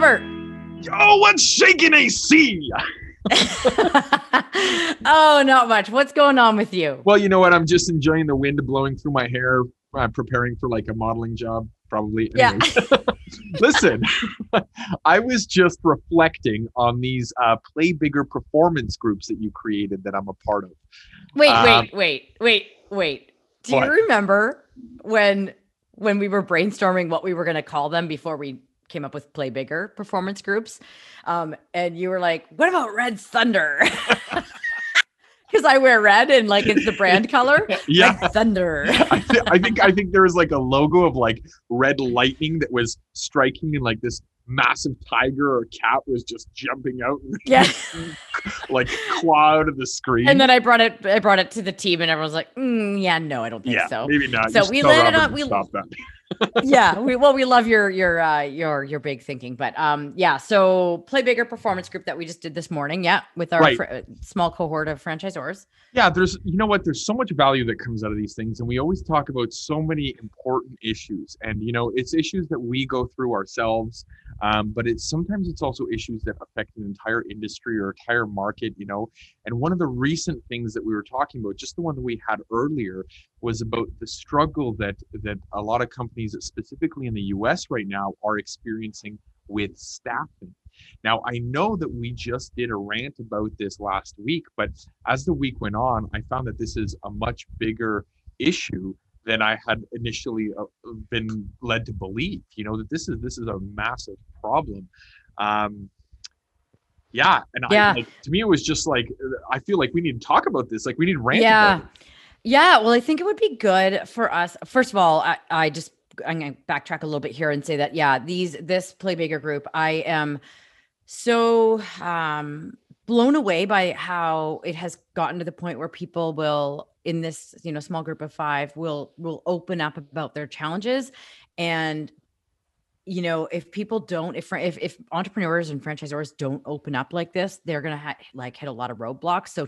Robert. Yo, what's shaking, AC? Oh, not much. What's going on with you? Well, you know what? I'm just enjoying the wind blowing through my hair. I'm preparing for like a modeling job, probably. Anyway. Yeah. Listen, I was just reflecting on these Play Bigger performance groups that you created that I'm a part of. Wait. Do you remember when we were brainstorming what we were going to call them before we came up with Play Bigger performance groups? And you were like, what about Red Thunder? Because I wear red and like it's the brand color. Yeah, Red Thunder. I think there was like a logo of like red lightning that was striking, and like this massive tiger or cat was just jumping out. Yeah, like claw out of the screen. And then I brought it to the team, and everyone's like, "Yeah, no, I don't think so. Maybe not." So we landed on stop that. Yeah, we love your big thinking, but yeah. So Play Bigger performance group that we just did this morning, with our small cohort of franchisors. Yeah, there's so much value that comes out of these things, and we always talk about so many important issues, and it's issues that we go through ourselves, but it's sometimes also issues that affect an entire industry or entire market, And one of the recent things that we were talking about, just the one that we had earlier, was about the struggle that a lot of companies, specifically in the US right now, are experiencing with staffing. Now, I know that we just did a rant about this last week, but as the week went on, I found that this is a much bigger issue than I had initially been led to believe, that this is a massive problem. To me, it was just like, I feel like we need to talk about this. Like we need to rant about it. Yeah. Well, I think it would be good for us. First of all, I'm going to backtrack a little bit here and say that, this Play Bigger group, I am so blown away by how it has gotten to the point where people will, in this, small group of five, will open up about their challenges. And, if people don't, if entrepreneurs and franchisors don't open up like this, they're going to hit a lot of roadblocks. So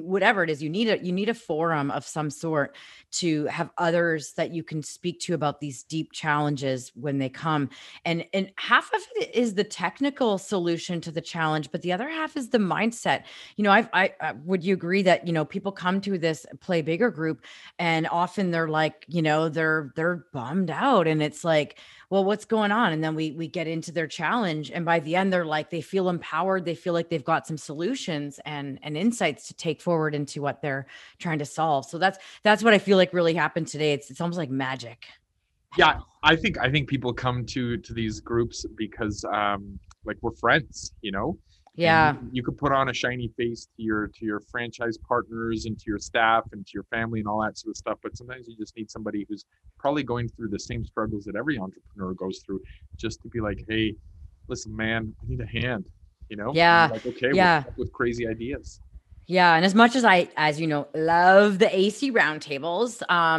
whatever it is, you need a forum of some sort to have others that you can speak to about these deep challenges when they come. And half of it is the technical solution to the challenge, but the other half is the mindset. Would you agree that, people come to this Play Bigger group and often they're like, they're bummed out, and it's like, well, what's going on? And then we get into their challenge, and by the end, they're like, they feel empowered. They feel like they've got some solutions and insights to take forward into what they're trying to solve. So that's what I feel like really happened today. It's almost like magic. Yeah. I think people come to these groups because we're friends, Yeah. And you could put on a shiny face to your franchise partners and to your staff and to your family and all that sort of stuff. But sometimes you just need somebody who's probably going through the same struggles that every entrepreneur goes through, just to be like, hey, listen, man, I need a hand, Yeah. Like, okay, yeah. With crazy ideas. Yeah. And as much as I love the AC roundtables,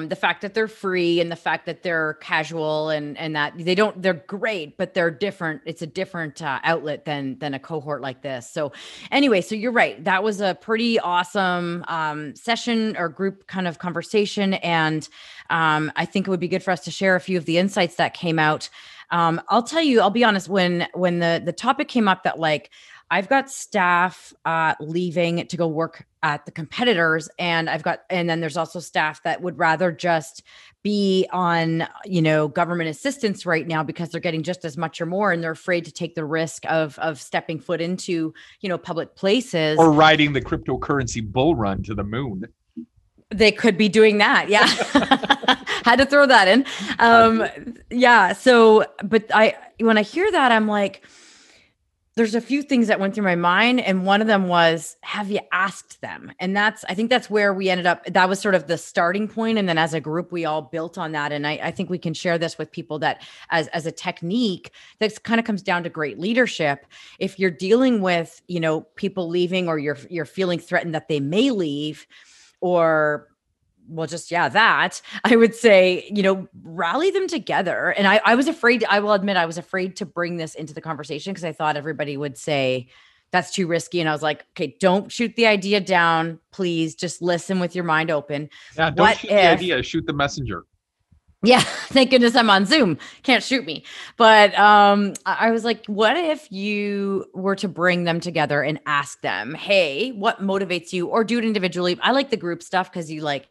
the fact that they're free and the fact that they're casual and that they're great, but they're different. It's a different outlet than a cohort like this. So anyway, so you're right. That was a pretty awesome session or group kind of conversation. And I think it would be good for us to share a few of the insights that came out. I'll tell you, I'll be honest, when the topic came up that like, I've got staff leaving to go work at the competitors, and then there's also staff that would rather just be on, government assistance right now because they're getting just as much or more, and they're afraid to take the risk of stepping foot into, public places. Or riding the cryptocurrency bull run to the moon. They could be doing that. Yeah. Had to throw that in. Yeah. So, but when I hear that, I'm like, there's a few things that went through my mind. And one of them was, have you asked them? And I think that's where we ended up. That was sort of the starting point. And then as a group, we all built on that. And I think we can share this with people that as a technique that kind of comes down to great leadership. If you're dealing with, people leaving, or you're feeling threatened that they may leave, or I would say, rally them together. And I was afraid to bring this into the conversation because I thought everybody would say that's too risky. And I was like, okay, don't shoot the idea down. Please just listen with your mind open. Yeah, don't shoot the idea, shoot the messenger. Yeah, thank goodness I'm on Zoom. Can't shoot me. But I was like, what if you were to bring them together and ask them, hey, what motivates you? Or do it individually. I like the group stuff because you like,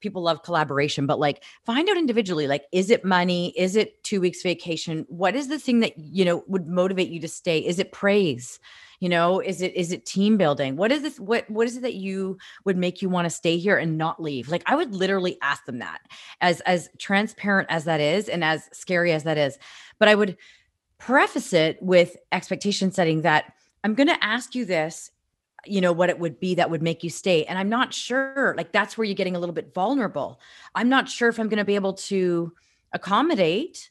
people love collaboration, but like find out individually, like, is it money? Is it 2 weeks vacation? What is the thing that, you know, would motivate you to stay? Is it praise? You know, is it team building? What is this? What is it that you would make you want to stay here and not leave? Like I would literally ask them that, as transparent as that is and as scary as that is, but I would preface it with expectation setting that I'm going to ask you this, you know, what it would be that would make you stay. And I'm not sure, like, that's where you're getting a little bit vulnerable. I'm not sure if I'm going to be able to accommodate.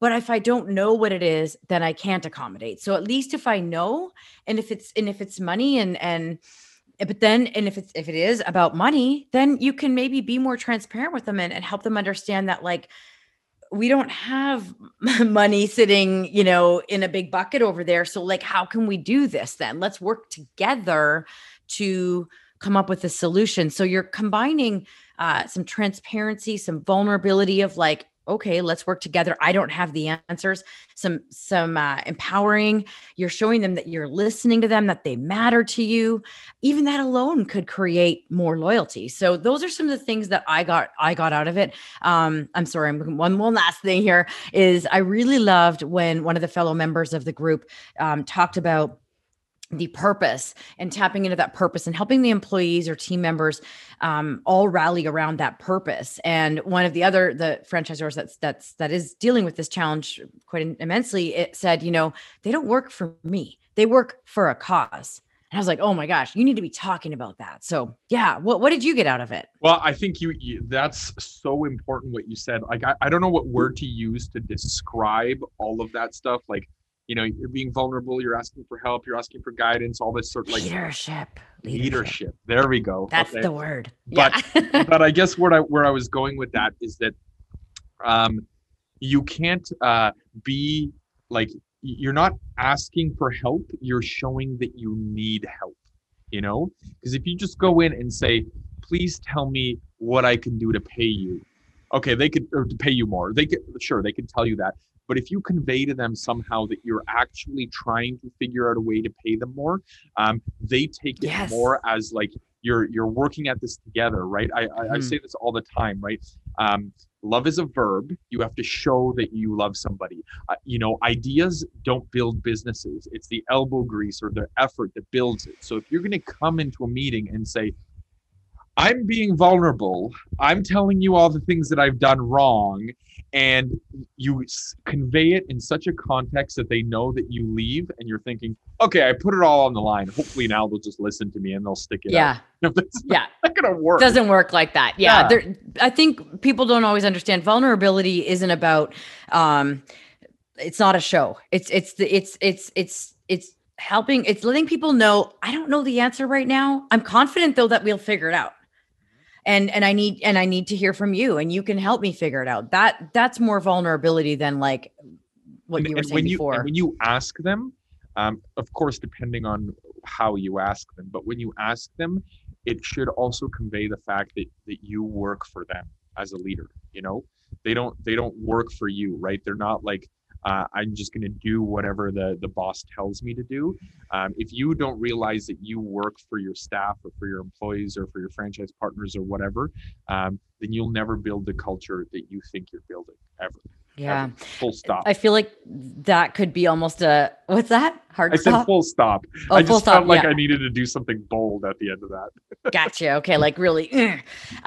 But if I don't know what it is, then I can't accommodate. So at least if I know, and if it's money and if it is about money, then you can maybe be more transparent with them and help them understand that, like, we don't have money sitting, you know, in a big bucket over there. So like, how can we do this then? Let's work together to come up with a solution. So you're combining some transparency, some vulnerability of like, okay, let's work together. I don't have the answers. Some empowering. You're showing them that you're listening to them, that they matter to you. Even that alone could create more loyalty. So those are some of the things that I got out of it. I'm sorry. One last thing here is I really loved when one of the fellow members of the group talked about the purpose and tapping into that purpose and helping the employees or team members all rally around that purpose. And one of the franchisors that is dealing with this challenge quite immensely, it said, you know, they don't work for me, they work for a cause. And I was like, oh my gosh, you need to be talking about that. So yeah, what did you get out of it? Well, I think you that's so important what you said. Like, I don't know what word to use to describe all of that stuff. Like, you know, you're being vulnerable, you're asking for help, you're asking for guidance, all this sort of like leadership. There we go. That's okay. The word. But, yeah. But I guess where I was going with that is that you can't be like, you're not asking for help. You're showing that you need help, you know, because if you just go in and say, please tell me what I can do to pay you. Okay. They could, or to pay you more. They could tell you that. But if you convey to them somehow that you're actually trying to figure out a way to pay them more, they take it more as like you're working at this together, right? I say this all the time, right? Love is a verb. You have to show that you love somebody. You know, ideas don't build businesses. It's the elbow grease or the effort that builds it. So if you're going to come into a meeting and say, I'm being vulnerable, I'm telling you all the things that I've done wrong, and you convey it in such a context that they know that you leave and you're thinking, okay, I put it all on the line. Hopefully now they'll just listen to me and they'll stick it out. No, that's not going to work. Doesn't work like that. Yeah. I think people don't always understand vulnerability isn't about, it's not a show. It's helping. It's letting people know, I don't know the answer right now. I'm confident though that we'll figure it out. And I need to hear from you, and you can help me figure it out. That's more vulnerability than like what you were saying before. And when you ask them, of course, depending on how you ask them, but when you ask them, it should also convey the fact that you work for them as a leader. You know, they don't work for you, right? They're not like, I'm just going to do whatever the boss tells me to do. If you don't realize that you work for your staff or for your employees or for your franchise partners or whatever, then you'll never build the culture that you think you're building ever. Yeah. Ever. Full stop. I feel like that could be almost a, what's that? Hard stop? I said full stop. Oh, I just felt like I needed to do something bold at the end of that. Gotcha. Okay. Like really.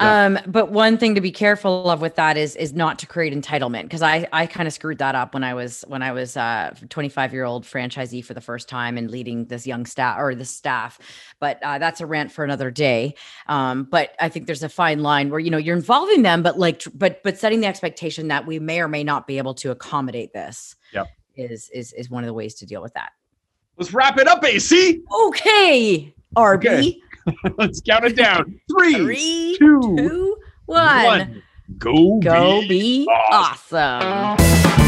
Yeah. But one thing to be careful of with that is not to create entitlement. Cause I kind of screwed that up when I was a 25-year-old franchisee for the first time and leading this young staff or the staff, but that's a rant for another day. But I think there's a fine line where, you know, you're involving them, but like, but setting the expectation that we may or may not be able to accommodate this is one of the ways to deal with that. Let's wrap it up, AC. Okay, RB. Okay. Let's count it down. Three, two, one. Go be awesome.